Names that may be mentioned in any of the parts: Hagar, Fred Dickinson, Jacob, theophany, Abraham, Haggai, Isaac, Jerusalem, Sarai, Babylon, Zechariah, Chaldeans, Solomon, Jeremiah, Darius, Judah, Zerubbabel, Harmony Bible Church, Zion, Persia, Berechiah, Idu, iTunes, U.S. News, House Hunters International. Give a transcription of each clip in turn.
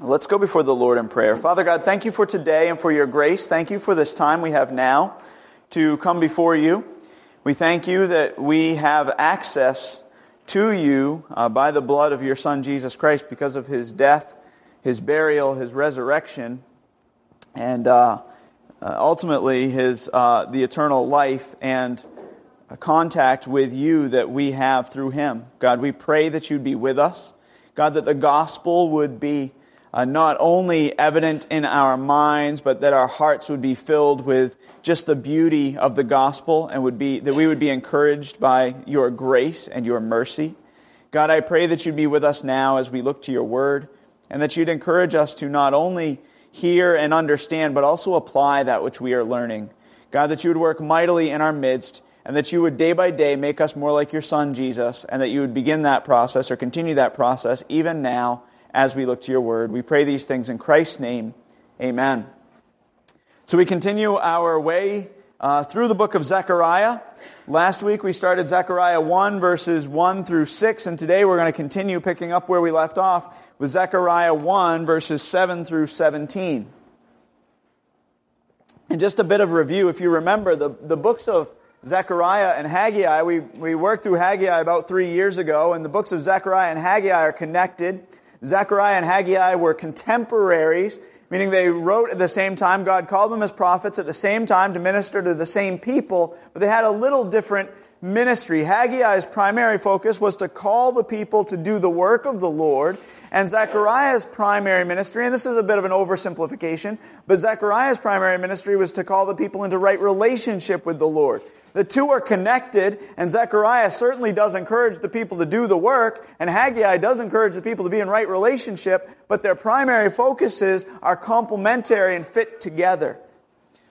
Let's go before the Lord in prayer. Father God, thank you for today and for your grace. Thank you for this time we have now to come before you. We thank you that we have access to you by the blood of your Son, Jesus Christ, because of his death, his burial, his resurrection, and ultimately his the eternal life and contact with you that we have through him. God, we pray that you'd be with us. God, that the gospel would be not only evident in our minds, but that our hearts would be filled with just the beauty of the gospel, and that we would be encouraged by your grace and your mercy. God, I pray that you'd be with us now as we look to your word, and that you'd encourage us to not only hear and understand, but also apply that which we are learning. God, that you would work mightily in our midst, and that you would day by day make us more like your Son, Jesus, and that you would begin that process or continue that process even now as we look to your word. We pray these things in Christ's name. Amen. So we continue our way through the book of Zechariah. Last week we started Zechariah 1, verses 1 through 6, and today we're going to continue picking up where we left off with Zechariah 1, verses 7 through 17. And just a bit of review, if you remember, the books of Zechariah and Haggai, we worked through Haggai about 3 years ago, and the books of Zechariah and Haggai are connected. Zechariah and Haggai were contemporaries, meaning they wrote at the same time. God called them as prophets at the same time to minister to the same people, but they had a little different ministry. Haggai's primary focus was to call the people to do the work of the Lord, and Zechariah's primary ministry, and this is a bit of an oversimplification, but Zechariah's primary ministry was to call the people into right relationship with the Lord. The two are connected, and Zechariah certainly does encourage the people to do the work, and Haggai does encourage the people to be in right relationship, but their primary focuses are complementary and fit together.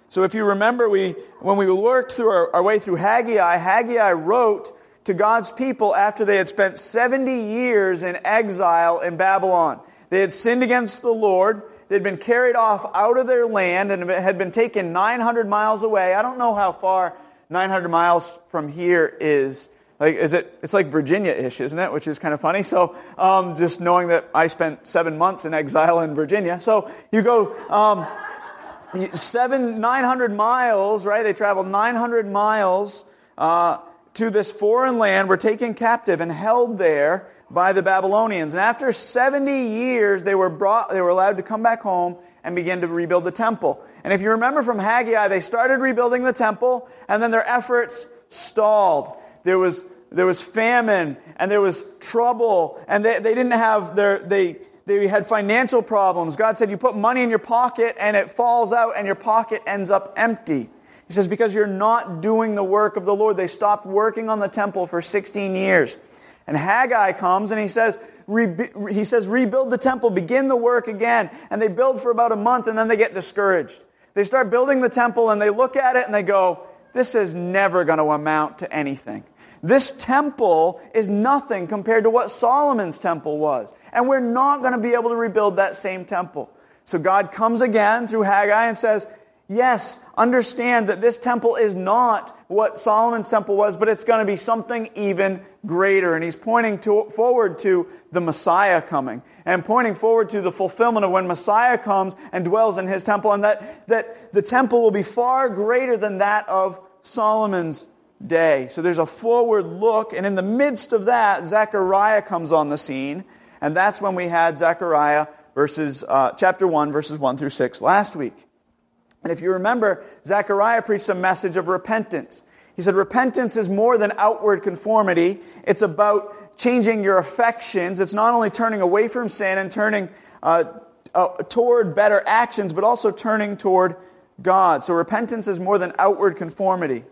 So if you remember, when we worked through our way through Haggai, Haggai wrote to God's people after they had spent 70 years in exile in Babylon. They had sinned against the Lord. They'd been carried off out of their land and had been taken 900 miles away. I don't know how far 900 miles from here is. Like, it's like Virginia-ish, isn't it? Which is kind of funny. So, just knowing that I spent 7 months in exile in Virginia. So, you go 900 miles, right? They traveled 900 miles to this foreign land, were taken captive and held there by the Babylonians. And after 70 years, they were allowed to come back home and begin to rebuild the temple. And if you remember from Haggai, they started rebuilding the temple, and then their efforts stalled. There was famine, and there was trouble, and they didn't have they had financial problems. God said, you put money in your pocket, and it falls out, and your pocket ends up empty. He says, because you're not doing the work of the Lord. They stopped working on the temple for 16 years. And Haggai comes, and he says, rebuild the temple, begin the work again. And they build for about a month, and then they get discouraged. They start building the temple, and they look at it, and they go, this is never going to amount to anything. This temple is nothing compared to what Solomon's temple was. And we're not going to be able to rebuild that same temple. So God comes again through Haggai and says, yes, understand that this temple is not what Solomon's temple was, but it's going to be something even greater. And he's pointing forward to the Messiah coming, and pointing forward to the fulfillment of when Messiah comes and dwells in his temple, and that the temple will be far greater than that of Solomon's day. So there's a forward look, and in the midst of that, Zechariah comes on the scene, and that's when we had Zechariah chapter 1, verses 1 through 6 last week. And if you remember, Zechariah preached a message of repentance. He said, repentance is more than outward conformity. It's about changing your affections. It's not only turning away from sin and turning toward better actions, but also turning toward God. So repentance is more than outward conformity.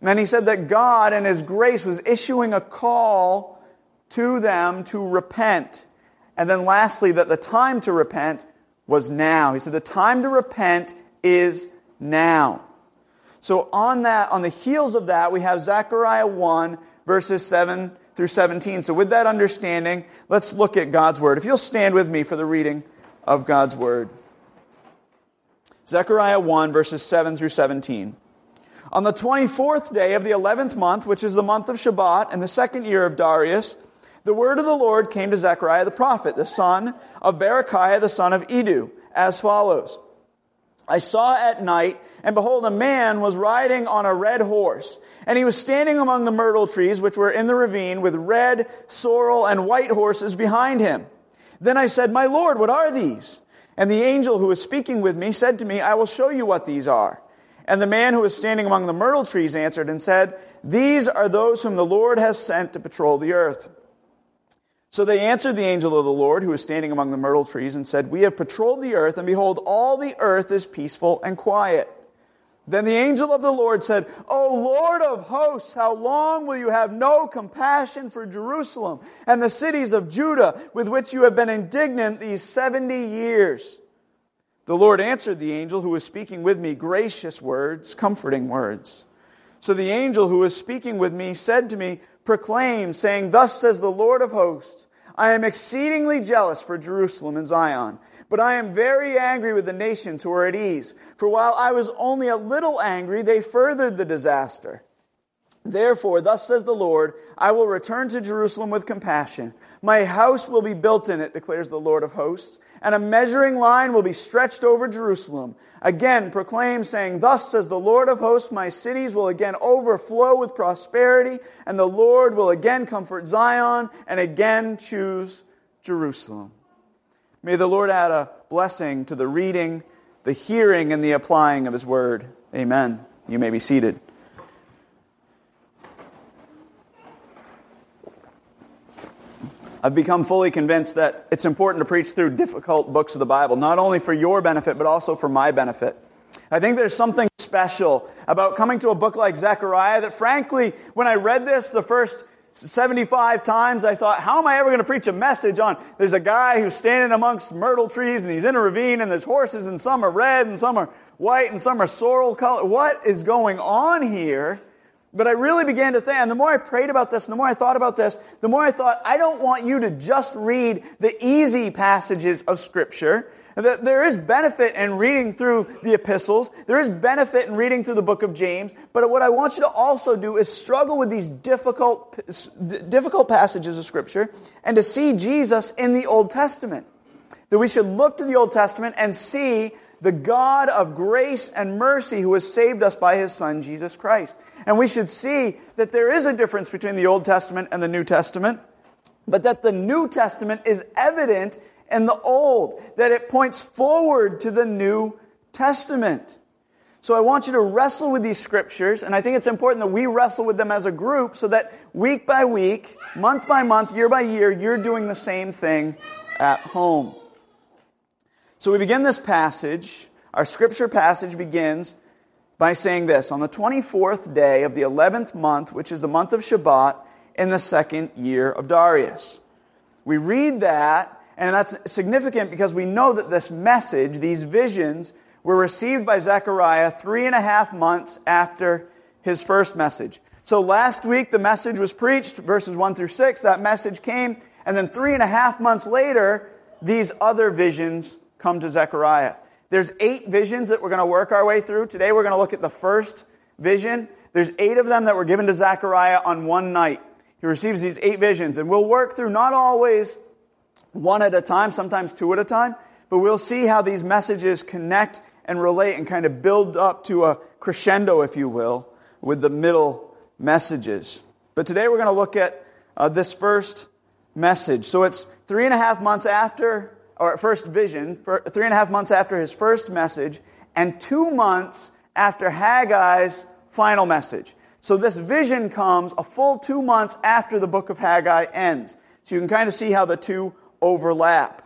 And then he said that God in His grace was issuing a call to them to repent. And then lastly, that the time to repent was now. He said the time to repent is now. So on the heels of that, we have Zechariah 1, verses 7 through 17. So with that understanding, let's look at God's Word. If you'll stand with me for the reading of God's Word. Zechariah 1, verses 7 through 17. On the 24th day of the 11th month, which is the month of Shabbat, in the second year of Darius, The word of the Lord came to Zechariah the prophet, the son of Berechiah, the son of Idu, as follows. I saw at night, and behold, a man was riding on a red horse, and he was standing among the myrtle trees which were in the ravine, with red, sorrel, and white horses behind him. Then I said, My Lord, what are these? And the angel who was speaking with me said to me, I will show you what these are. And the man who was standing among the myrtle trees answered and said, These are those whom the Lord has sent to patrol the earth. So they answered the angel of the Lord, who was standing among the myrtle trees, and said, We have patrolled the earth, and behold, all the earth is peaceful and quiet. Then the angel of the Lord said, O Lord of hosts, how long will you have no compassion for Jerusalem and the cities of Judah, with which you have been indignant these 70 years? The Lord answered the angel who was speaking with me gracious words, comforting words. So the angel who was speaking with me said to me, Proclaim, saying, Thus says the Lord of hosts, I am exceedingly jealous for Jerusalem and Zion, but I am very angry with the nations who are at ease. For while I was only a little angry, they furthered the disaster. Therefore, thus says the Lord, I will return to Jerusalem with compassion. My house will be built in it, declares the Lord of hosts, and a measuring line will be stretched over Jerusalem. Again, proclaim, saying, Thus says the Lord of hosts, my cities will again overflow with prosperity, and the Lord will again comfort Zion, and again choose Jerusalem. May the Lord add a blessing to the reading, the hearing, and the applying of His word. Amen. You may be seated. I've become fully convinced that it's important to preach through difficult books of the Bible, not only for your benefit, but also for my benefit. I think there's something special about coming to a book like Zechariah that, frankly, when I read this the first 75 times, I thought, how am I ever going to preach a message on there's a guy who's standing amongst myrtle trees, and he's in a ravine, and there's horses, and some are red, and some are white, and some are sorrel color. What is going on here? But I really began to think, and the more I prayed about this, and the more I thought about this, the more I thought, I don't want you to just read the easy passages of Scripture. There is benefit in reading through the epistles. There is benefit in reading through the book of James. But what I want you to also do is struggle with these difficult passages of Scripture and to see Jesus in the Old Testament. That we should look to the Old Testament and see the God of grace and mercy who has saved us by His Son, Jesus Christ. And we should see that there is a difference between the Old Testament and the New Testament, but that the New Testament is evident in the Old, that it points forward to the New Testament. So I want you to wrestle with these scriptures, and I think it's important that we wrestle with them as a group so that week by week, month by month, year by year, you're doing the same thing at home. So we begin this passage, our scripture passage begins by saying this, On the 24th day of the 11th month, which is the month of Shabbat, in the second year of Darius. We read that, and that's significant because we know that this message, these visions, were received by Zechariah 3.5 months after his first message. So last week the message was preached, verses 1 through 6, that message came, and then 3.5 months later, these other visions come to Zechariah. There's 8 visions that we're going to work our way through. Today we're going to look at the first vision. There's 8 of them that were given to Zechariah on one night. He receives these 8 visions. And we'll work through not always one at a time, sometimes 2 at a time, but we'll see how these messages connect and relate and kind of build up to a crescendo, if you will, with the middle messages. But today we're going to look at this first message. So it's 3.5 months after or first vision, 3.5 months after his first message, and 2 months after Haggai's final message. So this vision comes a full 2 months after the book of Haggai ends. So you can kind of see how the two overlap.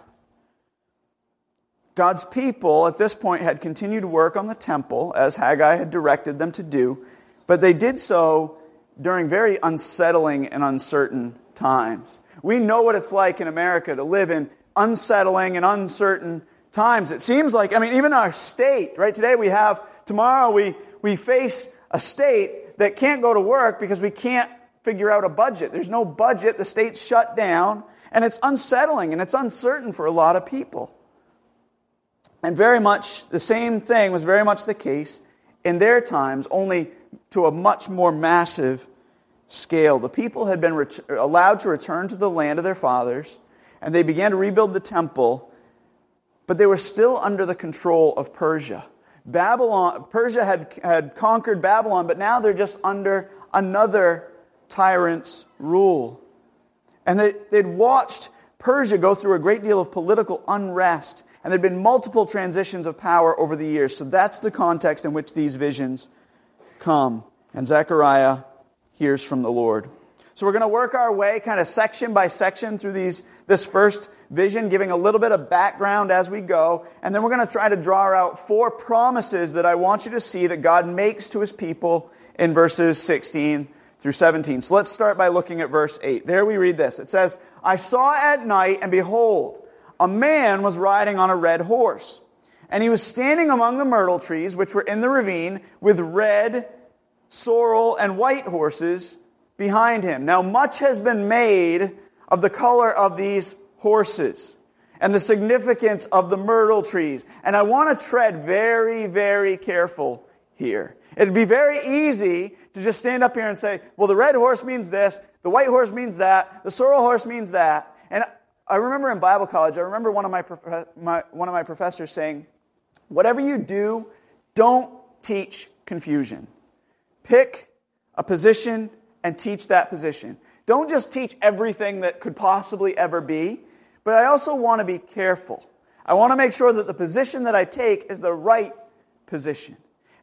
God's people at this point had continued work on the temple, as Haggai had directed them to do, but they did so during very unsettling and uncertain times. We know what it's like in America to live in unsettling and uncertain times. It seems like, even our state, right? Today we have, tomorrow we face a state that can't go to work because we can't figure out a budget. There's no budget, the state's shut down, and it's unsettling and it's uncertain for a lot of people. And very much the same thing was very much the case in their times, only to a much more massive scale, the people had been allowed to return to the land of their fathers, and they began to rebuild the temple, but they were still under the control of Persia. Persia had conquered Babylon, but now they're just under another tyrant's rule. And they'd watched Persia go through a great deal of political unrest, and there'd been multiple transitions of power over the years. So that's the context in which these visions come. And Zechariah hears from the Lord. So we're going to work our way kind of section by section through this first vision, giving a little bit of background as we go. And then we're going to try to draw out four promises that I want you to see that God makes to His people in verses 16 through 17. So let's start by looking at verse 8. There we read this. It says, I saw at night, and behold, a man was riding on a red horse. And he was standing among the myrtle trees, which were in the ravine, with red, sorrel, and white horses behind him. Now much has been made of the color of these horses and the significance of the myrtle trees. And I want to tread very, very careful here. It'd be very easy to just stand up here and say, well, the red horse means this, the white horse means that, the sorrel horse means that. And I remember in Bible college, I remember one of my professors saying, whatever you do, don't teach confusion. Pick a position and teach that position. Don't just teach everything that could possibly ever be, but I also want to be careful. I want to make sure that the position that I take is the right position.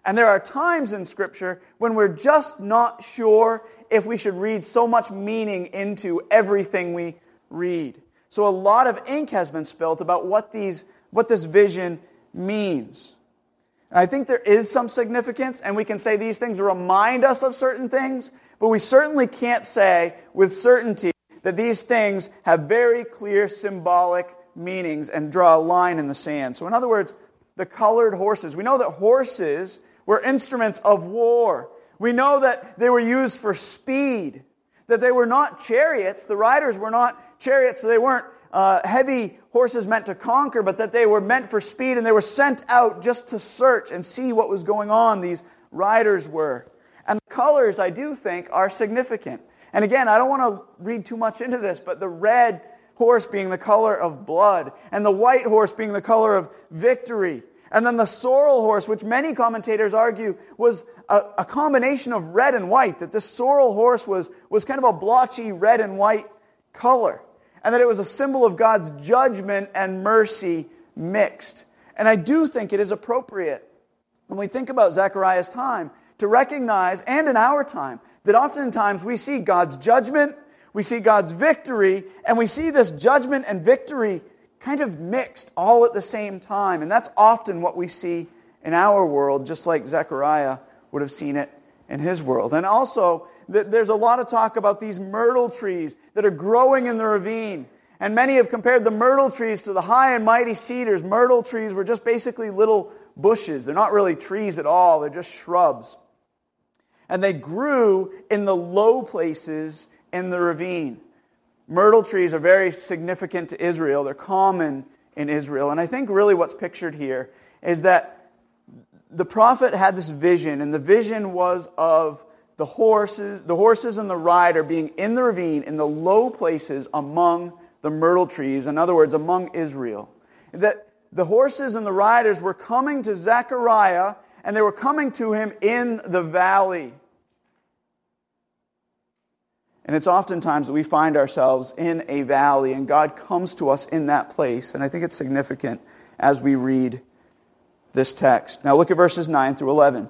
And there are times in Scripture when we're just not sure if we should read so much meaning into everything we read. So a lot of ink has been spilled about what this vision means. I think there is some significance, and we can say these things remind us of certain things, but we certainly can't say with certainty that these things have very clear symbolic meanings and draw a line in the sand. So in other words, the colored horses. We know that horses were instruments of war. We know that they were used for speed, that they were not chariots. The riders were not chariots, so they weren't heavy horses meant to conquer, but that they were meant for speed, and they were sent out just to search and see what was going on, these riders were. And the colors, I do think, are significant. And again, I don't want to read too much into this, but the red horse being the color of blood, and the white horse being the color of victory, and then the sorrel horse, which many commentators argue was a combination of red and white, that this sorrel horse was kind of a blotchy red and white color. And that it was a symbol of God's judgment and mercy mixed. And I do think it is appropriate when we think about Zechariah's time to recognize, and in our time, that oftentimes we see God's judgment, we see God's victory, and we see this judgment and victory kind of mixed all at the same time. And that's often what we see in our world, just like Zechariah would have seen it in his world. And also, there's a lot of talk about these myrtle trees that are growing in the ravine. And many have compared the myrtle trees to the high and mighty cedars. Myrtle trees were just basically little bushes. They're not really trees at all. They're just shrubs. And they grew in the low places in the ravine. Myrtle trees are very significant to Israel. They're common in Israel. And I think really what's pictured here is that the prophet had this vision, and the vision was of the horses and the rider being in the ravine, in the low places among the myrtle trees. In other words, among Israel. That the horses and the riders were coming to Zechariah, and they were coming to him in the valley. And it's oftentimes that we find ourselves in a valley, and God comes to us in that place. And I think it's significant as we read this text. Now look at verses 9 through 11.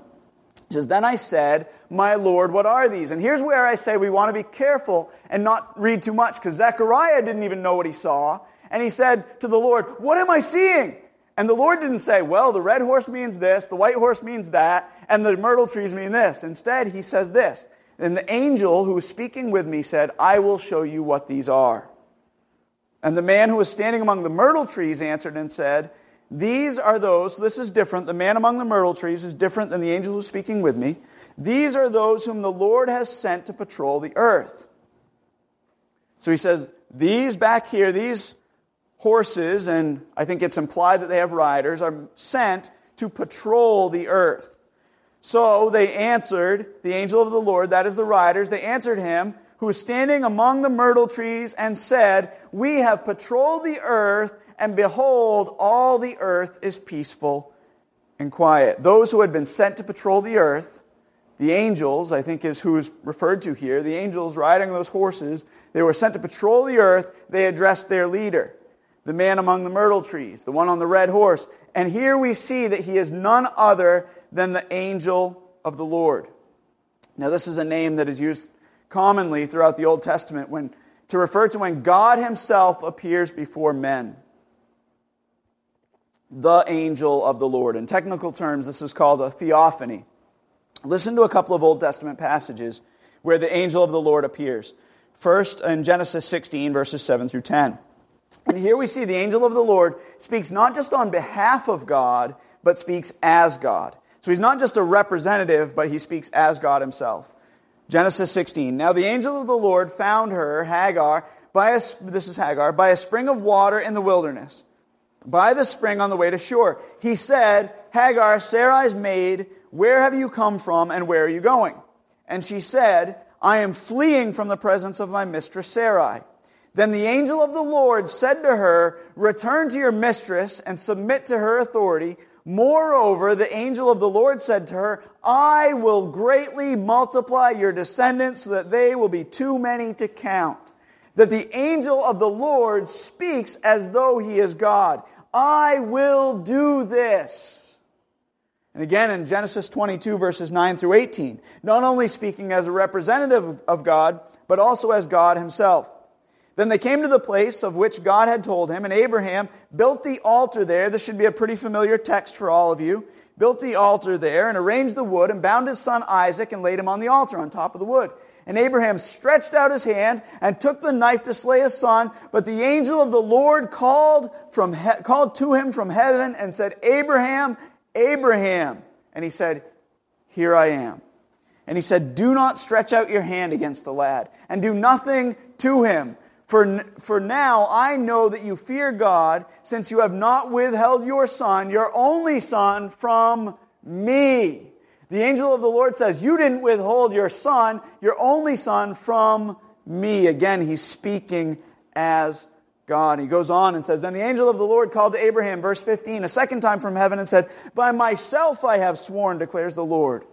It says, Then I said, My Lord, what are these? And here's where I say we want to be careful and not read too much, because Zechariah didn't even know what he saw. And he said to the Lord, What am I seeing? And the Lord didn't say, Well, the red horse means this, the white horse means that, and the myrtle trees mean this. Instead, he says this. And the angel who was speaking with me said, I will show you what these are. And the man who was standing among the myrtle trees answered and said, These are those, so this is different, the man among the myrtle trees is different than the angel who's speaking with me. These are those whom the Lord has sent to patrol the earth. So he says, these back here, these horses, and I think it's implied that they have riders, are sent to patrol the earth. So they answered, the angel of the Lord, that is the riders, they answered him, who was standing among the myrtle trees, and said, "We have patrolled the earth, and behold, all the earth is peaceful and quiet." Those who had been sent to patrol the earth, the angels, I think is who is referred to here, the angels riding those horses, they were sent to patrol the earth, they addressed their leader, the man among the myrtle trees, the one on the red horse. And here we see that he is none other than the angel of the Lord. Now this is a name that is used commonly throughout the Old Testament to refer to when God himself appears before men. The angel of the Lord. In technical terms, this is called a theophany. Listen to a couple of Old Testament passages where the angel of the Lord appears. First, in Genesis 16, verses 7 through 10. And here we see the angel of the Lord speaks not just on behalf of God, but speaks as God. So he's not just a representative, but he speaks as God himself. Genesis 16. Now the angel of the Lord found her, Hagar, by a spring of water in the wilderness, by the spring on the way to Shur. He said, "Hagar, Sarai's maid, where have you come from and where are you going?" And she said, "I am fleeing from the presence of my mistress Sarai." Then the angel of the Lord said to her, "Return to your mistress and submit to her authority." Moreover, the angel of the Lord said to her, "I will greatly multiply your descendants so that they will be too many to count." That the angel of the Lord speaks as though he is God. "I will do this." And again in Genesis 22, verses 9 through 18, not only speaking as a representative of God, but also as God himself. Then they came to the place of which God had told him, and Abraham built the altar there. This should be a pretty familiar text for all of you. Built the altar there and arranged the wood and bound his son Isaac and laid him on the altar on top of the wood. And Abraham stretched out his hand and took the knife to slay his son. But the angel of the Lord called to him from heaven and said, "Abraham, Abraham." And he said, "Here I am." And he said, "Do not stretch out your hand against the lad, and do nothing to him. For now I know that you fear God, since you have not withheld your son, your only son, from me." The angel of the Lord says, "You didn't withhold your son, your only son, from me." Again, he's speaking as God. He goes on and says, "Then the angel of the Lord called to Abraham," verse 15, "a second time from heaven and said, 'By myself I have sworn, declares the Lord,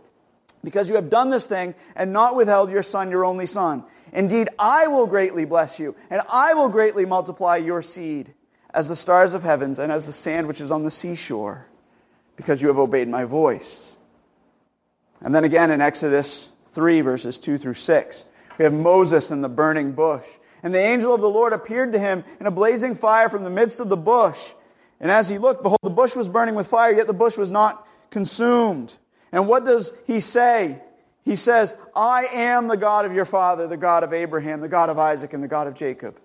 because you have done this thing and not withheld your son, your only son. Indeed, I will greatly bless you, and I will greatly multiply your seed as the stars of heavens and as the sand which is on the seashore, because you have obeyed my voice.'" And then again in Exodus 3, verses 2 through 6, we have Moses in the burning bush. And the angel of the Lord appeared to him in a blazing fire from the midst of the bush. And as he looked, behold, the bush was burning with fire, yet the bush was not consumed. And what does he say? He says, "I am the God of your father, the God of Abraham, the God of Isaac, and the God of Jacob."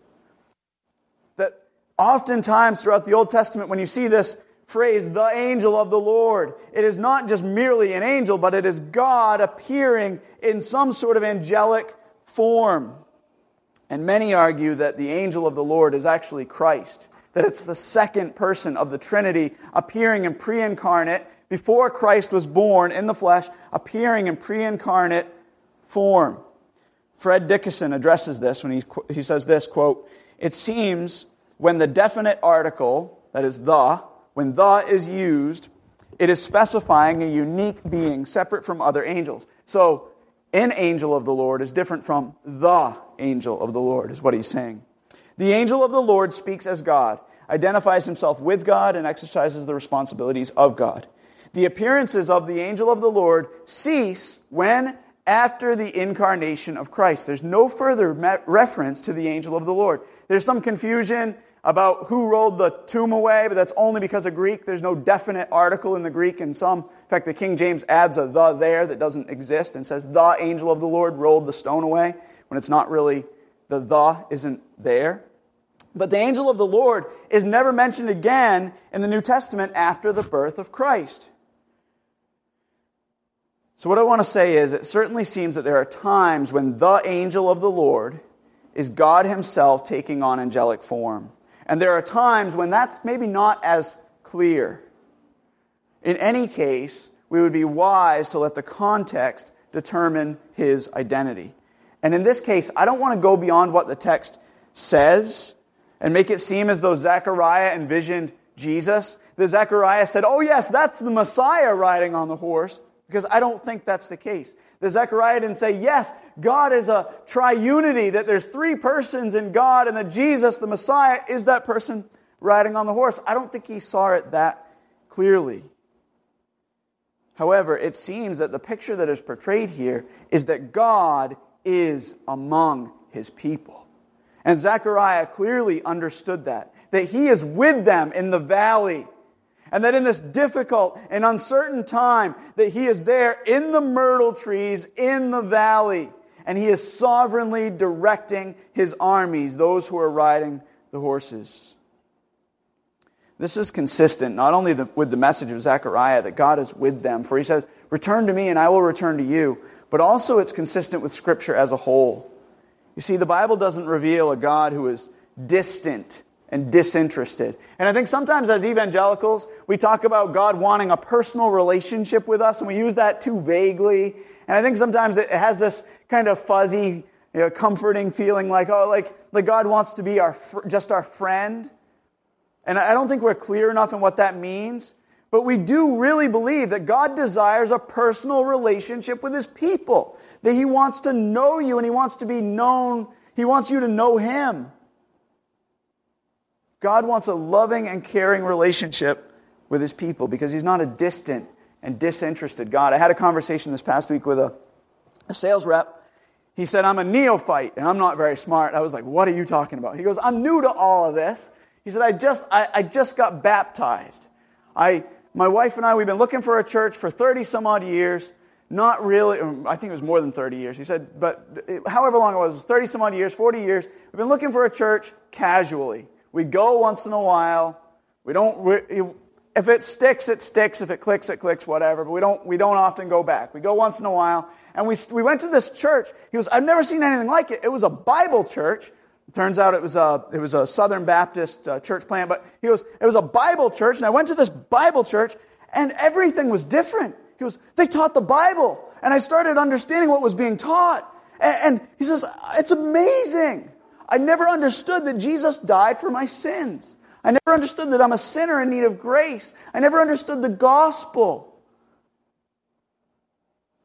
That oftentimes throughout the Old Testament, when you see this phrase, "the angel of the Lord," it is not just merely an angel, but it is God appearing in some sort of angelic form. And many argue that the angel of the Lord is actually Christ, that it's the second person of the Trinity appearing in pre-incarnate, before Christ was born in the flesh, appearing in pre-incarnate form. Fred Dickinson addresses this when he says this, quote, "It seems when the definite article, that is the, when the is used, it is specifying a unique being separate from other angels." So, an angel of the Lord is different from the angel of the Lord, is what he's saying. The angel of the Lord speaks as God, identifies himself with God, and exercises the responsibilities of God. The appearances of the angel of the Lord cease when? After the incarnation of Christ. There's no further reference to the angel of the Lord. There's some confusion about who rolled the tomb away, but that's only because of Greek. There's no definite article in the Greek, and in fact, the King James adds a "the" there that doesn't exist and says, "The angel of the Lord rolled the stone away," when it's not really, the isn't there. But the angel of the Lord is never mentioned again in the New Testament after the birth of Christ. So what I want to say is, it certainly seems that there are times when the angel of the Lord is God himself taking on angelic form. And there are times when that's maybe not as clear. In any case, we would be wise to let the context determine his identity. And in this case, I don't want to go beyond what the text says and make it seem as though Zechariah envisioned Jesus. That Zechariah said, oh yes, that's the Messiah riding on the horse, because I don't think that's the case. That Zechariah didn't say, yes, God is a triunity, that there's three persons in God, and that Jesus, the Messiah, is that person riding on the horse. I don't think he saw it that clearly. However, it seems that the picture that is portrayed here is that God is among his people. And Zechariah clearly understood that he is with them in the valley, and that in this difficult and uncertain time, that he is there in the myrtle trees in the valley, and he is sovereignly directing his armies, those who are riding the horses. This is consistent not only with the message of Zechariah that God is with them, for he says, return to me and I will return to you, but also it's consistent with Scripture as a whole. You see, the Bible doesn't reveal a God who is distant and disinterested. And I think sometimes as evangelicals, we talk about God wanting a personal relationship with us, and we use that too vaguely. And I think sometimes it has this kind of fuzzy, comforting feeling like God wants to be just our friend. And I don't think we're clear enough in what that means. But we do really believe that God desires a personal relationship with His people. That He wants to know you and He wants to be known. He wants you to know Him. God wants a loving and caring relationship with His people because He's not a distant and disinterested God. I had a conversation this past week with a sales rep. He said, I'm a neophyte and I'm not very smart. I was like, what are you talking about? He goes, I'm new to all of this. He said, I just got baptized. My wife and I, we've been looking for a church for 30 some odd years. Not really, I think it was more than 30 years. He said, but however long it was 30 some odd years, 40 years. We've been looking for a church casually. We go once in a while. If it sticks, it sticks. If it clicks, it clicks, whatever. But we don't often go back. We go once in a while. And we went to this church. He goes, I've never seen anything like it. It was a Bible church. It turns out it was a Southern Baptist church plant, but he goes, it was a Bible church, and I went to this Bible church, and everything was different. He goes, they taught the Bible, and I started understanding what was being taught. And he says, it's amazing. I never understood that Jesus died for my sins. I never understood that I'm a sinner in need of grace. I never understood the gospel.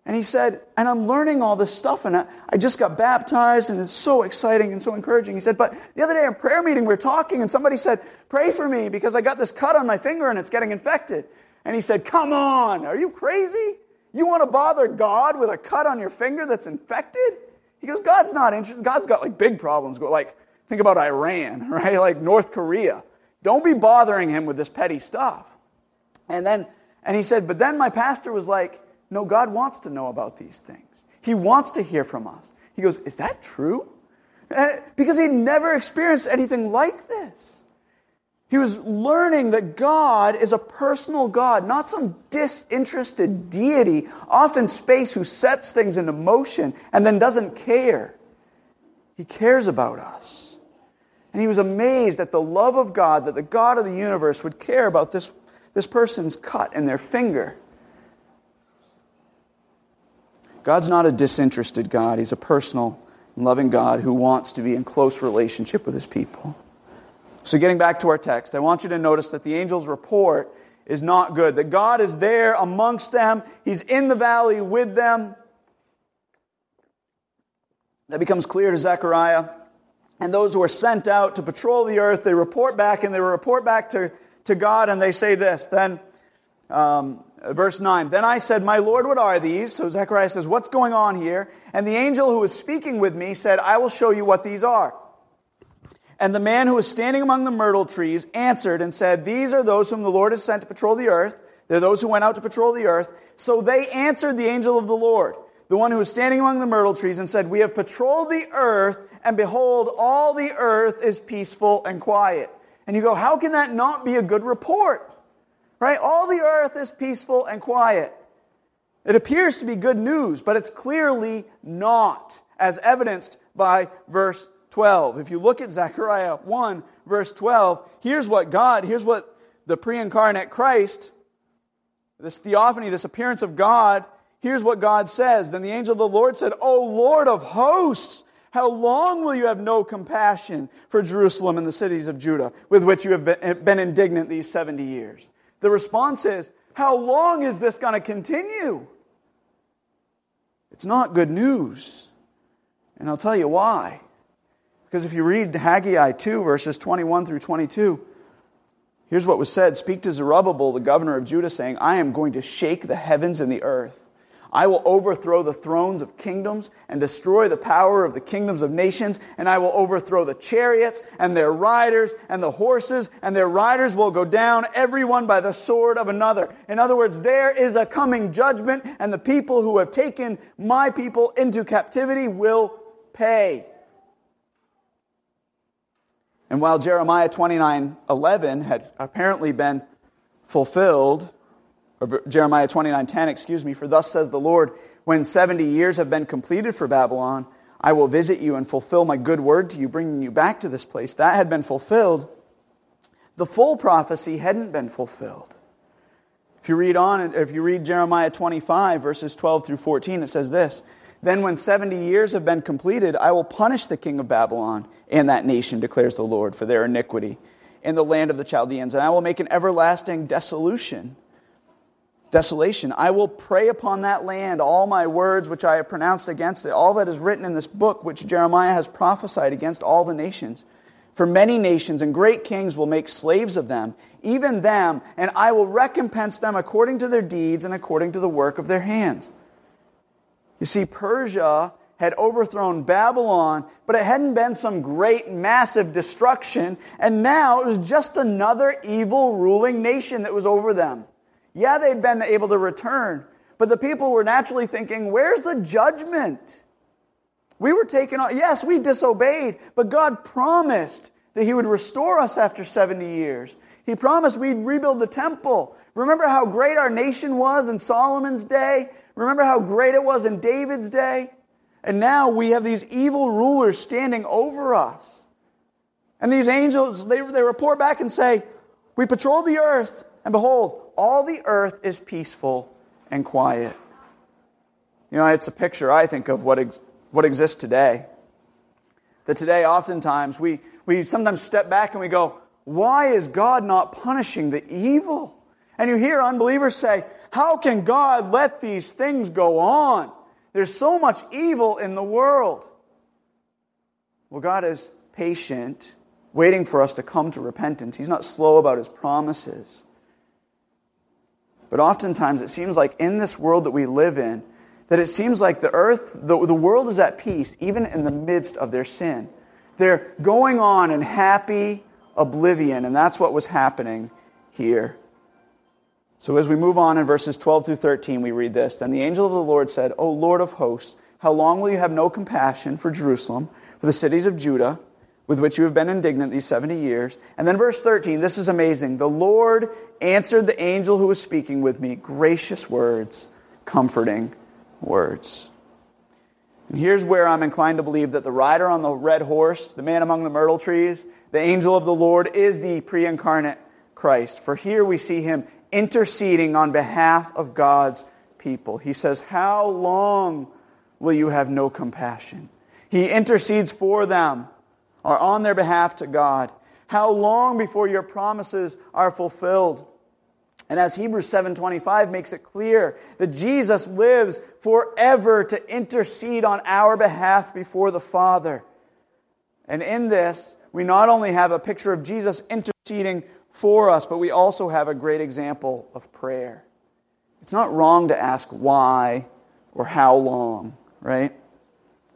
And he said, and I'm learning all this stuff, and I just got baptized, and it's so exciting and so encouraging. He said, but the other day in prayer meeting, we were talking, and somebody said, pray for me, because I got this cut on my finger, and it's getting infected. And he said, come on, are you crazy? You want to bother God with a cut on your finger that's infected? He goes, God's not interested. God's got big problems. Like, think about Iran, right? Like North Korea. Don't be bothering him with this petty stuff. And he said, but then my pastor was like, no, God wants to know about these things. He wants to hear from us. He goes, is that true? Because he never experienced anything like this. He was learning that God is a personal God, not some disinterested deity off in space who sets things into motion and then doesn't care. He cares about us. And he was amazed at the love of God, that the God of the universe would care about this person's cut in their finger. God's not a disinterested God. He's a personal, loving God who wants to be in close relationship with His people. So getting back to our text, I want you to notice that the angel's report is not good. That God is there amongst them. He's in the valley with them. That becomes clear to Zechariah. And those who are sent out to patrol the earth, they report back, and they report back to God, and they say this. Then, verse 9, then I said, my Lord, what are these? So Zechariah says, what's going on here? And the angel who was speaking with me said, I will show you what these are. And the man who was standing among the myrtle trees answered and said, these are those whom the Lord has sent to patrol the earth. They're those who went out to patrol the earth. So they answered the angel of the Lord, the one who was standing among the myrtle trees, and said, we have patrolled the earth, and behold, all the earth is peaceful and quiet. And you go, how can that not be a good report? Right? All the earth is peaceful and quiet. It appears to be good news, but it's clearly not, as evidenced by verse 12. If you look at Zechariah 1, verse 12, here's what the pre-incarnate Christ This theophany, this appearance of God, here's what God says. Then the angel of the Lord said, O Lord of hosts, how long will you have no compassion for Jerusalem and the cities of Judah, with which you have been indignant these 70 years? The response is, how long is this going to continue? It's not good news. And I'll tell you why. Because if you read Haggai 2, verses 21 through 22, here's what was said. Speak to Zerubbabel, the governor of Judah, saying, I am going to shake the heavens and the earth. I will overthrow the thrones of kingdoms and destroy the power of the kingdoms of nations, and I will overthrow the chariots and their riders and the horses, and their riders will go down, everyone by the sword of another. In other words, there is a coming judgment, and the people who have taken my people into captivity will pay. And while Jeremiah 29:11 had apparently been fulfilled, or Jeremiah 29:10, for thus says the Lord, when 70 years have been completed for Babylon, I will visit you and fulfill my good word to you, bringing you back to this place. That had been fulfilled. The full prophecy hadn't been fulfilled. If you read on, if you read Jeremiah 25, verses 12 through 14, it says this, Then when 70 years have been completed, I will punish the king of Babylon and that nation, declares the Lord, for their iniquity in the land of the Chaldeans, and I will make an everlasting desolation. I will pray upon that land all my words which I have pronounced against it, all that is written in this book which Jeremiah has prophesied against all the nations. For many nations and great kings will make slaves of them, even them, and I will recompense them according to their deeds and according to the work of their hands. You see, Persia had overthrown Babylon, but it hadn't been some great, massive destruction, and now it was just another evil ruling nation that was over them. Yeah, they'd been able to return, but the people were naturally thinking, where's the judgment? We were taken off. Yes, we disobeyed, but God promised that He would restore us after 70 years. He promised we'd rebuild the temple. Remember how great our nation was in Solomon's day? Remember how great it was in David's day? And now we have these evil rulers standing over us. And these angels, they report back and say, we patrolled the earth, and behold, all the earth is peaceful and quiet. You know, it's a picture, I think, of what exists today. That today, oftentimes, we sometimes step back and we go, why is God not punishing the evil? And you hear unbelievers say, how can God let these things go on? There's so much evil in the world. Well, God is patient, waiting for us to come to repentance. He's not slow about His promises. But oftentimes it seems like in this world that we live in, that it seems like the earth, the world is at peace, even in the midst of their sin. They're going on in happy oblivion, and that's what was happening here. So as we move on in verses 12 through 13, we read this. Then the angel of the Lord said, O Lord of hosts, how long will you have no compassion for Jerusalem, for the cities of Judah, with which you have been indignant these 70 years. And then verse 13, this is amazing. The Lord answered the angel who was speaking with me, gracious words, comforting words. And here's where I'm inclined to believe that the rider on the red horse, the man among the myrtle trees, the angel of the Lord is the pre-incarnate Christ. For here we see Him interceding on behalf of God's people. He says, how long will you have no compassion? He intercedes for them, or on their behalf to God. How long before your promises are fulfilled? And as Hebrews 7:25 makes it clear, that Jesus lives forever to intercede on our behalf before the Father. And in this, we not only have a picture of Jesus interceding for us, but we also have a great example of prayer. It's not wrong to ask why or how long, right?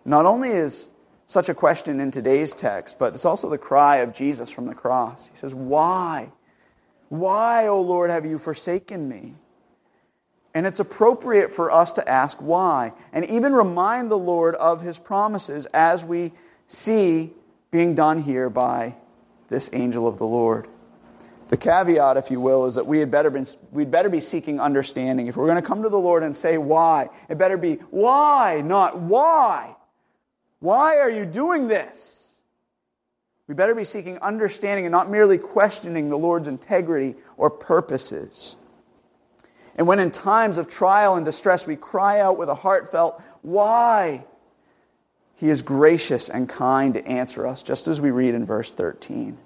Not only is such a question in today's text, but it's also the cry of Jesus from the cross. He says, why? Why, O Lord, have you forsaken me? And it's appropriate for us to ask why, and even remind the Lord of His promises as we see being done here by this angel of the Lord. The caveat, if you will, is that we'd better be seeking understanding. If we're going to come to the Lord and say why, it better be why, not why. Why are you doing this? We better be seeking understanding and not merely questioning the Lord's integrity or purposes. And when in times of trial and distress we cry out with a heartfelt, why? He is gracious and kind to answer us, just as we read in verse 13.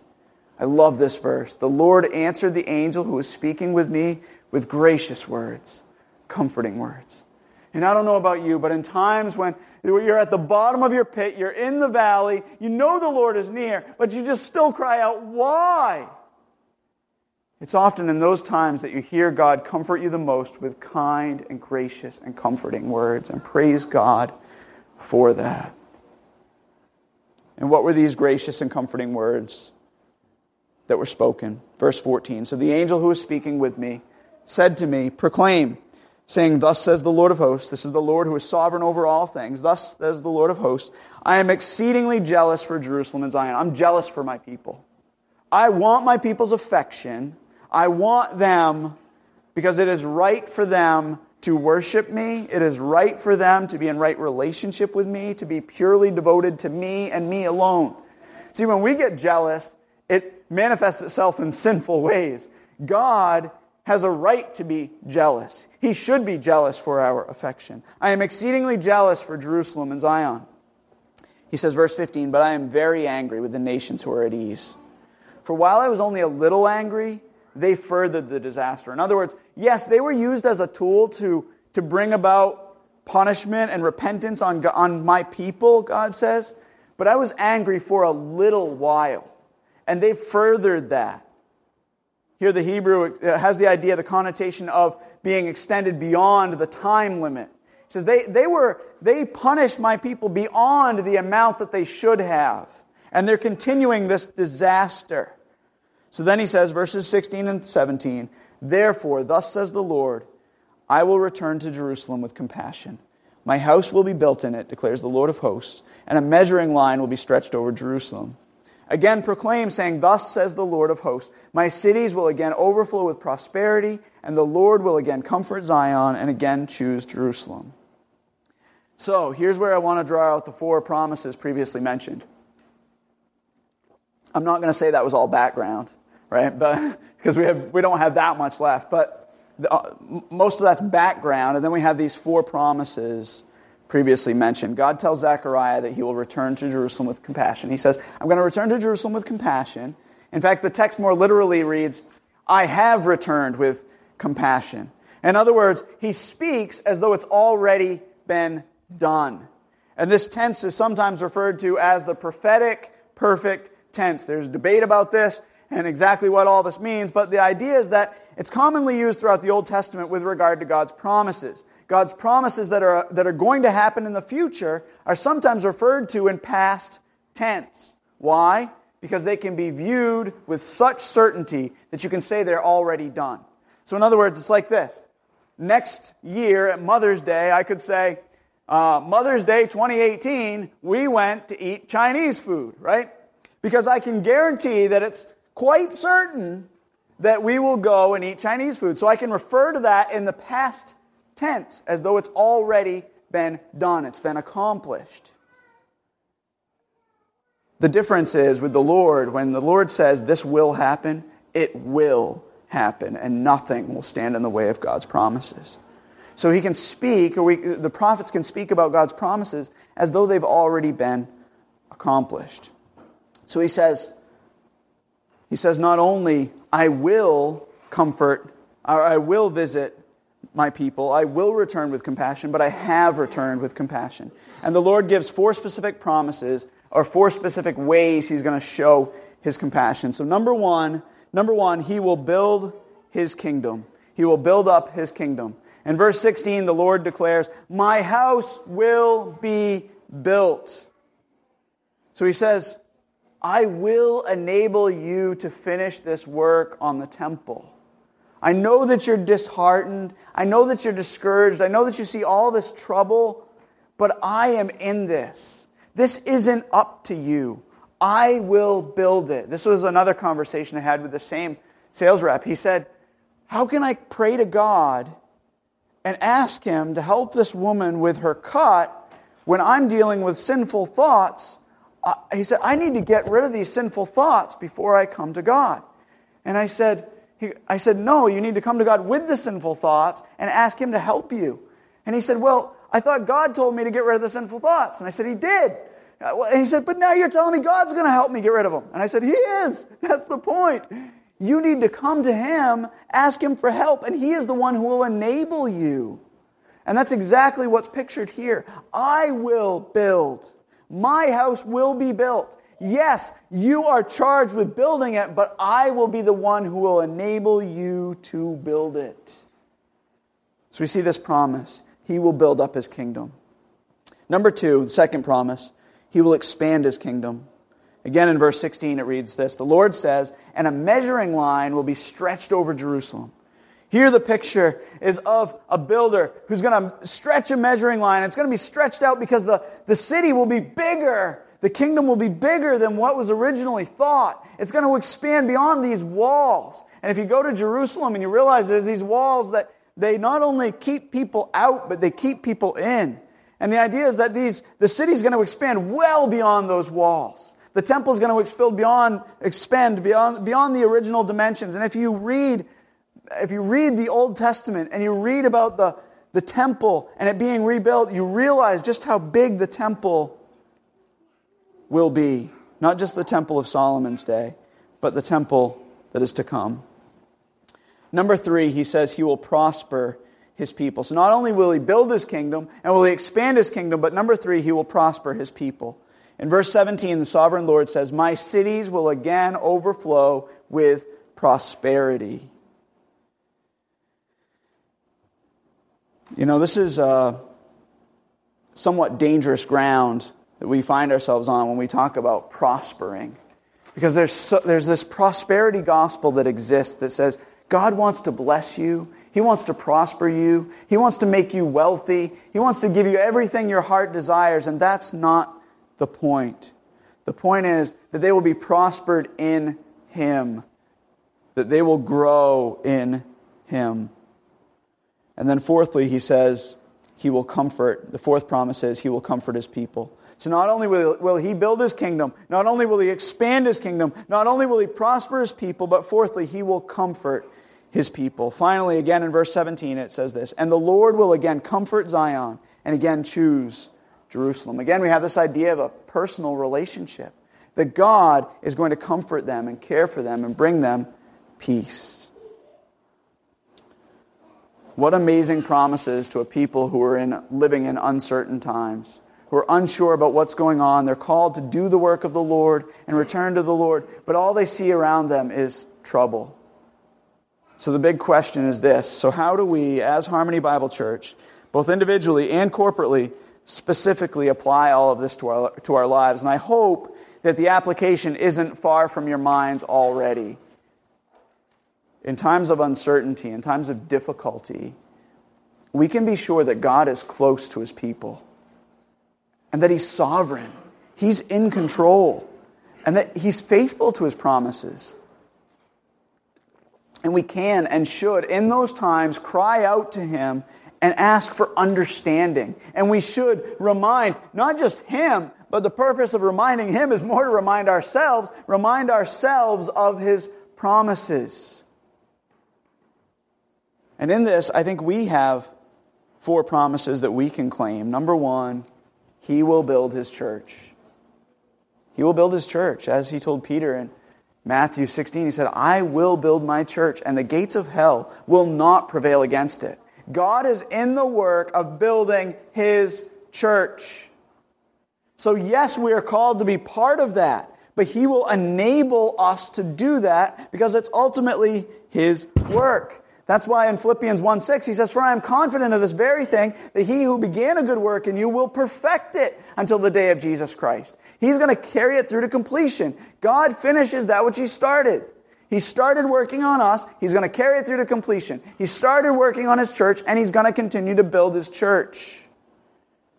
I love this verse. The Lord answered the angel who was speaking with me with gracious words, comforting words. And I don't know about you, but in times when you're at the bottom of your pit, you're in the valley, you know the Lord is near, but you just still cry out, why? It's often in those times that you hear God comfort you the most with kind and gracious and comforting words. And praise God for that. And what were these gracious and comforting words that were spoken? Verse 14, so the angel who was speaking with me said to me, proclaim, saying, thus says the Lord of hosts, this is the Lord who is sovereign over all things, thus says the Lord of hosts, I am exceedingly jealous for Jerusalem and Zion. I'm jealous for my people. I want my people's affection. I want them because it is right for them to worship me. It is right for them to be in right relationship with me, to be purely devoted to me and me alone. See, when we get jealous, it manifests itself in sinful ways. God has a right to be jealous. He should be jealous for our affection. I am exceedingly jealous for Jerusalem and Zion. He says, verse 15, but I am very angry with the nations who are at ease. For while I was only a little angry, they furthered the disaster. In other words, yes, they were used as a tool to bring about punishment and repentance on my people, God says. But I was angry for a little while. And they furthered that. Here the Hebrew has the idea, the connotation of being extended beyond the time limit. It says they punished my people beyond the amount that they should have. And they're continuing this disaster. So then he says, verses 16 and 17, therefore, thus says the Lord, I will return to Jerusalem with compassion. My house will be built in it, declares the Lord of hosts, and a measuring line will be stretched over Jerusalem. Again proclaim, saying, thus says the Lord of hosts, my cities will again overflow with prosperity, and the Lord will again comfort Zion and again choose Jerusalem. So here's where I want to draw out the four promises previously mentioned. I'm not going to say that was all background. Right, but because we don't have that much left, but most of that's background, and then we have these four promises previously mentioned. God tells Zechariah that he will return to Jerusalem with compassion. He says, I'm going to return to Jerusalem with compassion. In fact, the text more literally reads, I have returned with compassion. In other words, he speaks as though it's already been done. And this tense is sometimes referred to as the prophetic perfect tense. There's debate about this and exactly what all this means, but the idea is that it's commonly used throughout the Old Testament with regard to God's promises. God's promises that are going to happen in the future are sometimes referred to in past tense. Why? Because they can be viewed with such certainty that you can say they're already done. So in other words, it's like this. Next year at Mother's Day, I could say, Mother's Day 2018, we went to eat Chinese food, right? Because I can guarantee that it's quite certain that we will go and eat Chinese food. So I can refer to that in the past tense as though it's already been done. It's been accomplished. The difference is with the Lord, when the Lord says this will happen, it will happen, and nothing will stand in the way of God's promises. So he can speak, the prophets can speak about God's promises as though they've already been accomplished. So He says, not only I will comfort, or I will visit my people, I will return with compassion, but I have returned with compassion. And the Lord gives four specific promises, or four specific ways He's going to show His compassion. So number one, He will build His kingdom. He will build up His kingdom. In verse 16, the Lord declares, my house will be built. So He says, I will enable you to finish this work on the temple. I know that you're disheartened. I know that you're discouraged. I know that you see all this trouble, but I am in this. This isn't up to you. I will build it. This was another conversation I had with the same sales rep. He said, how can I pray to God and ask Him to help this woman with her cut when I'm dealing with sinful thoughts? He said, I need to get rid of these sinful thoughts before I come to God. And I said, I said, no, you need to come to God with the sinful thoughts and ask Him to help you. And he said, well, I thought God told me to get rid of the sinful thoughts. And I said, He did. And he said, but now you're telling me God's going to help me get rid of them. And I said, He is. That's the point. You need to come to Him, ask Him for help, and He is the one who will enable you. And that's exactly what's pictured here. I will build. My house will be built. Yes, you are charged with building it, but I will be the one who will enable you to build it. So we see this promise. He will build up His kingdom. Number two, the second promise, He will expand His kingdom. Again in verse 16 it reads this, the Lord says, and a measuring line will be stretched over Jerusalem. Here the picture is of a builder who's going to stretch a measuring line. It's going to be stretched out because the city will be bigger. The kingdom will be bigger than what was originally thought. It's going to expand beyond these walls. And if you go to Jerusalem and you realize there's these walls that they not only keep people out, but they keep people in. And the idea is that the city's going to expand well beyond those walls. The temple's going to expand beyond the original dimensions. And if you read the Old Testament and you read about the temple and it being rebuilt, you realize just how big the temple will be. Not just the temple of Solomon's day, but the temple that is to come. Number three, he says he will prosper His people. So not only will He build His kingdom and will He expand His kingdom, but number three, He will prosper His people. In verse 17, the sovereign Lord says, my cities will again overflow with prosperity. You know, this is somewhat dangerous ground that we find ourselves on when we talk about prospering. Because there's this prosperity gospel that exists that says, God wants to bless you. He wants to prosper you. He wants to make you wealthy. He wants to give you everything your heart desires. And that's not the point. The point is that they will be prospered in Him. That they will grow in Him. And then fourthly, he says, He will comfort. The fourth promise is He will comfort His people. So not only will He build His kingdom, not only will He expand His kingdom, not only will He prosper His people, but fourthly, He will comfort His people. Finally, again in verse 17, it says this, and the Lord will again comfort Zion and again choose Jerusalem. Again, we have this idea of a personal relationship, that God is going to comfort them and care for them and bring them peace. What amazing promises to a people who are living in uncertain times, who are unsure about what's going on. They're called to do the work of the Lord and return to the Lord, but all they see around them is trouble. So the big question is this. So how do we, as Harmony Bible Church, both individually and corporately, specifically apply all of this to our lives? And I hope that the application isn't far from your minds already. In times of uncertainty, in times of difficulty, we can be sure that God is close to His people and that He's sovereign, He's in control, and that He's faithful to His promises. And we can and should, in those times, cry out to Him and ask for understanding. And we should remind not just Him, but the purpose of reminding Him is more to remind ourselves of His promises. And in this, I think we have four promises that we can claim. Number one, He will build His church. He will build His church. As He told Peter in Matthew 16, He said, I will build my church, and the gates of hell will not prevail against it. God is in the work of building His church. So yes, we are called to be part of that, but He will enable us to do that because it's ultimately His work. That's why in Philippians 1:6 he says, for I am confident of this very thing, that He who began a good work in you will perfect it until the day of Jesus Christ. He's going to carry it through to completion. God finishes that which He started. He started working on us. He's going to carry it through to completion. He started working on His church, and He's going to continue to build His church.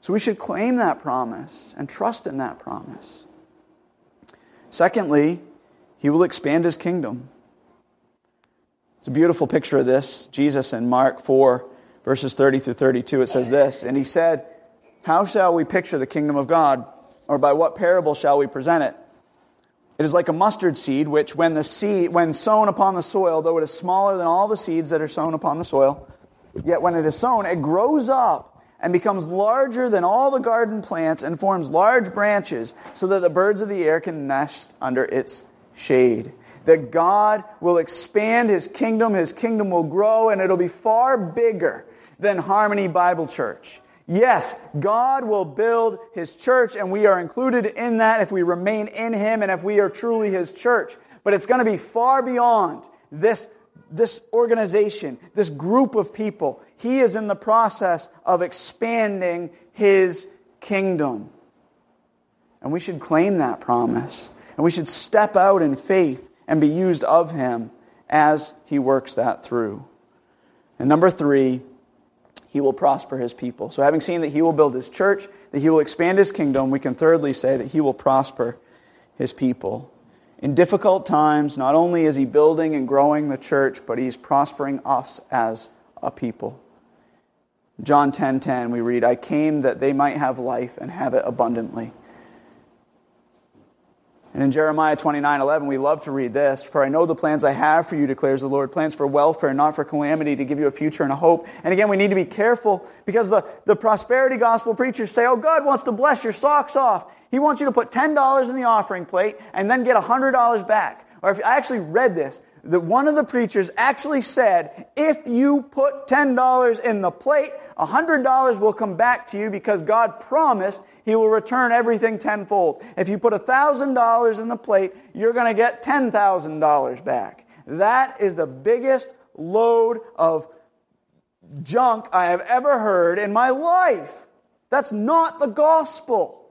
So we should claim that promise and trust in that promise. Secondly, He will expand His kingdom. It's a beautiful picture of this. Jesus in Mark 4, verses 30 through 32, it says this, and He said, how shall we picture the kingdom of God? Or by what parable shall we present it? It is like a mustard seed, which when sown upon the soil, though it is smaller than all the seeds that are sown upon the soil, yet when it is sown, it grows up and becomes larger than all the garden plants and forms large branches so that the birds of the air can nest under its shade. That God will expand His kingdom will grow, and it'll be far bigger than Harmony Bible Church. Yes, God will build His church, and we are included in that if we remain in Him and if we are truly His church. But it's going to be far beyond this organization, this group of people. He is in the process of expanding His kingdom. And we should claim that promise. And we should step out in faith and be used of Him as He works that through. And number three, He will prosper His people. So having seen that He will build His church, that He will expand His kingdom, we can thirdly say that He will prosper His people. In difficult times, not only is He building and growing the church, but He's prospering us as a people. John 10:10, we read, "I came that they might have life and have it abundantly." And in Jeremiah 29:11, we love to read this. "For I know the plans I have for you, declares the Lord, plans for welfare, not for calamity, to give you a future and a hope." And again, we need to be careful because the prosperity gospel preachers say, "Oh, God wants to bless your socks off. He wants you to put $10 in the offering plate and then get $100 back." Or if I actually read this, that one of the preachers actually said, "If you put $10 in the plate, $100 will come back to you because God promised He will return everything tenfold. If you put $1,000 in the plate, you're going to get $10,000 back." That is the biggest load of junk I have ever heard in my life. That's not the gospel.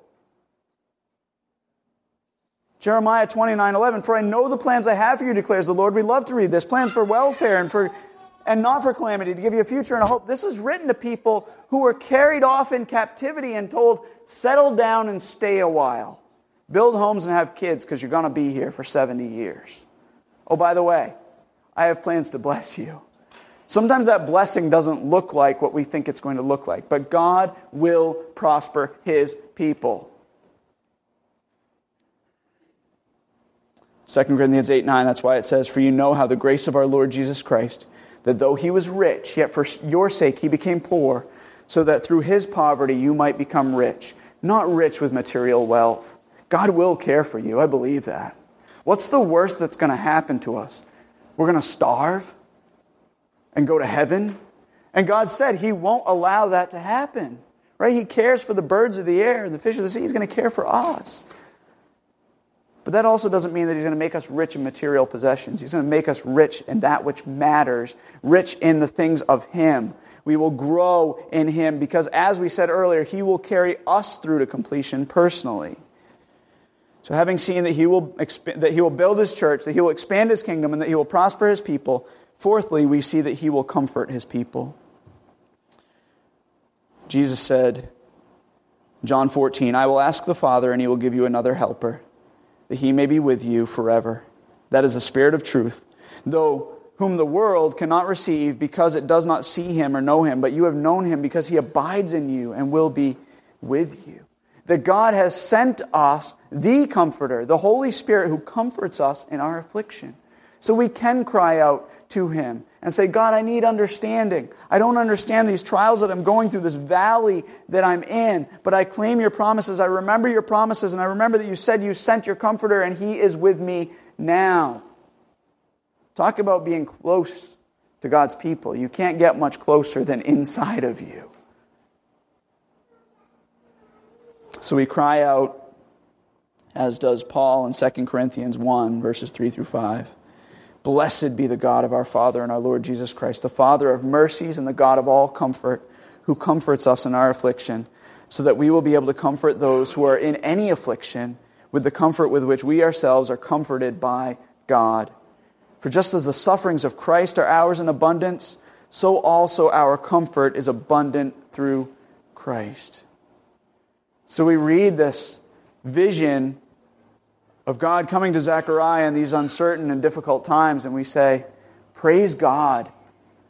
Jeremiah 29:11, "For I know the plans I have for you, declares the Lord." We love to read this. "Plans for welfare and not for calamity, to give you a future and a hope." This is written to people who were carried off in captivity and told, "Settle down and stay a while. Build homes and have kids because you're going to be here for 70 years. Oh, by the way, I have plans to bless you." Sometimes that blessing doesn't look like what we think it's going to look like, but God will prosper His people. 2 Corinthians 8:9, that's why it says, "For you know how the grace of our Lord Jesus Christ, that though He was rich, yet for your sake He became poor, so that through His poverty you might become rich." Not rich with material wealth. God will care for you. I believe that. What's the worst that's going to happen to us? We're going to starve and go to heaven? And God said He won't allow that to happen. Right? He cares for the birds of the air and the fish of the sea. He's going to care for us. But that also doesn't mean that He's going to make us rich in material possessions. He's going to make us rich in that which matters, rich in the things of Him. We will grow in Him because, as we said earlier, He will carry us through to completion personally. So having seen that He will build His church, that He will expand His kingdom, and that He will prosper His people, fourthly, we see that He will comfort His people. Jesus said, John 14, "I will ask the Father, and He will give you another helper, that He may be with you forever. That is the Spirit of truth, whom the world cannot receive because it does not see Him or know Him, but you have known Him because He abides in you and will be with you." That God has sent us the Comforter, the Holy Spirit who comforts us in our affliction. So we can cry out to Him and say, "God, I need understanding. I don't understand these trials that I'm going through, this valley that I'm in, but I claim Your promises. I remember Your promises, and I remember that You said You sent Your Comforter, and He is with me now." Talk about being close to God's people. You can't get much closer than inside of you. So we cry out, as does Paul in 2 Corinthians 1, verses 3 through 5. "Blessed be the God of our Father and our Lord Jesus Christ, the Father of mercies and the God of all comfort, who comforts us in our affliction, so that we will be able to comfort those who are in any affliction with the comfort with which we ourselves are comforted by God. For just as the sufferings of Christ are ours in abundance, so also our comfort is abundant through Christ." So we read this vision of God coming to Zechariah in these uncertain and difficult times, and we say, praise God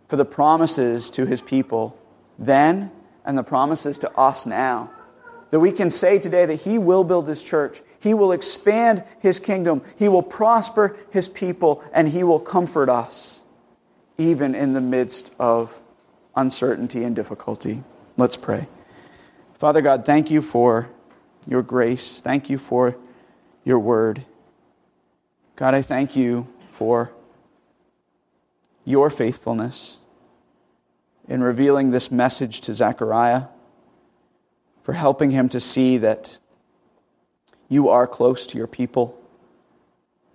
for the promises to His people then and the promises to us now. That we can say today that He will build His church, He will expand His kingdom. He will prosper His people, and He will comfort us, even in the midst of uncertainty and difficulty. Let's pray. Father God, thank You for Your grace. Thank You for Your word. God, I thank You for Your faithfulness in revealing this message to Zechariah, for helping him to see that You are close to Your people,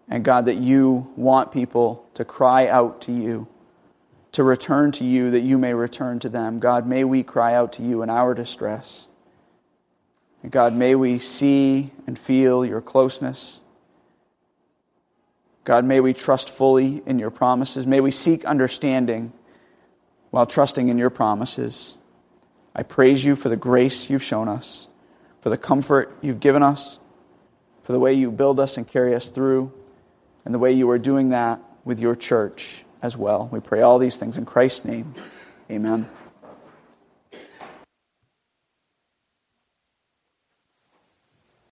and God, that You want people to cry out to You, to return to You, that You may return to them. God, may we cry out to You in our distress. And God, may we see and feel Your closeness. God, may we trust fully in Your promises. May we seek understanding while trusting in Your promises. I praise You for the grace You've shown us, for the comfort You've given us, for the way You build us and carry us through, and the way You are doing that with Your church as well. We pray all these things in Christ's name. Amen.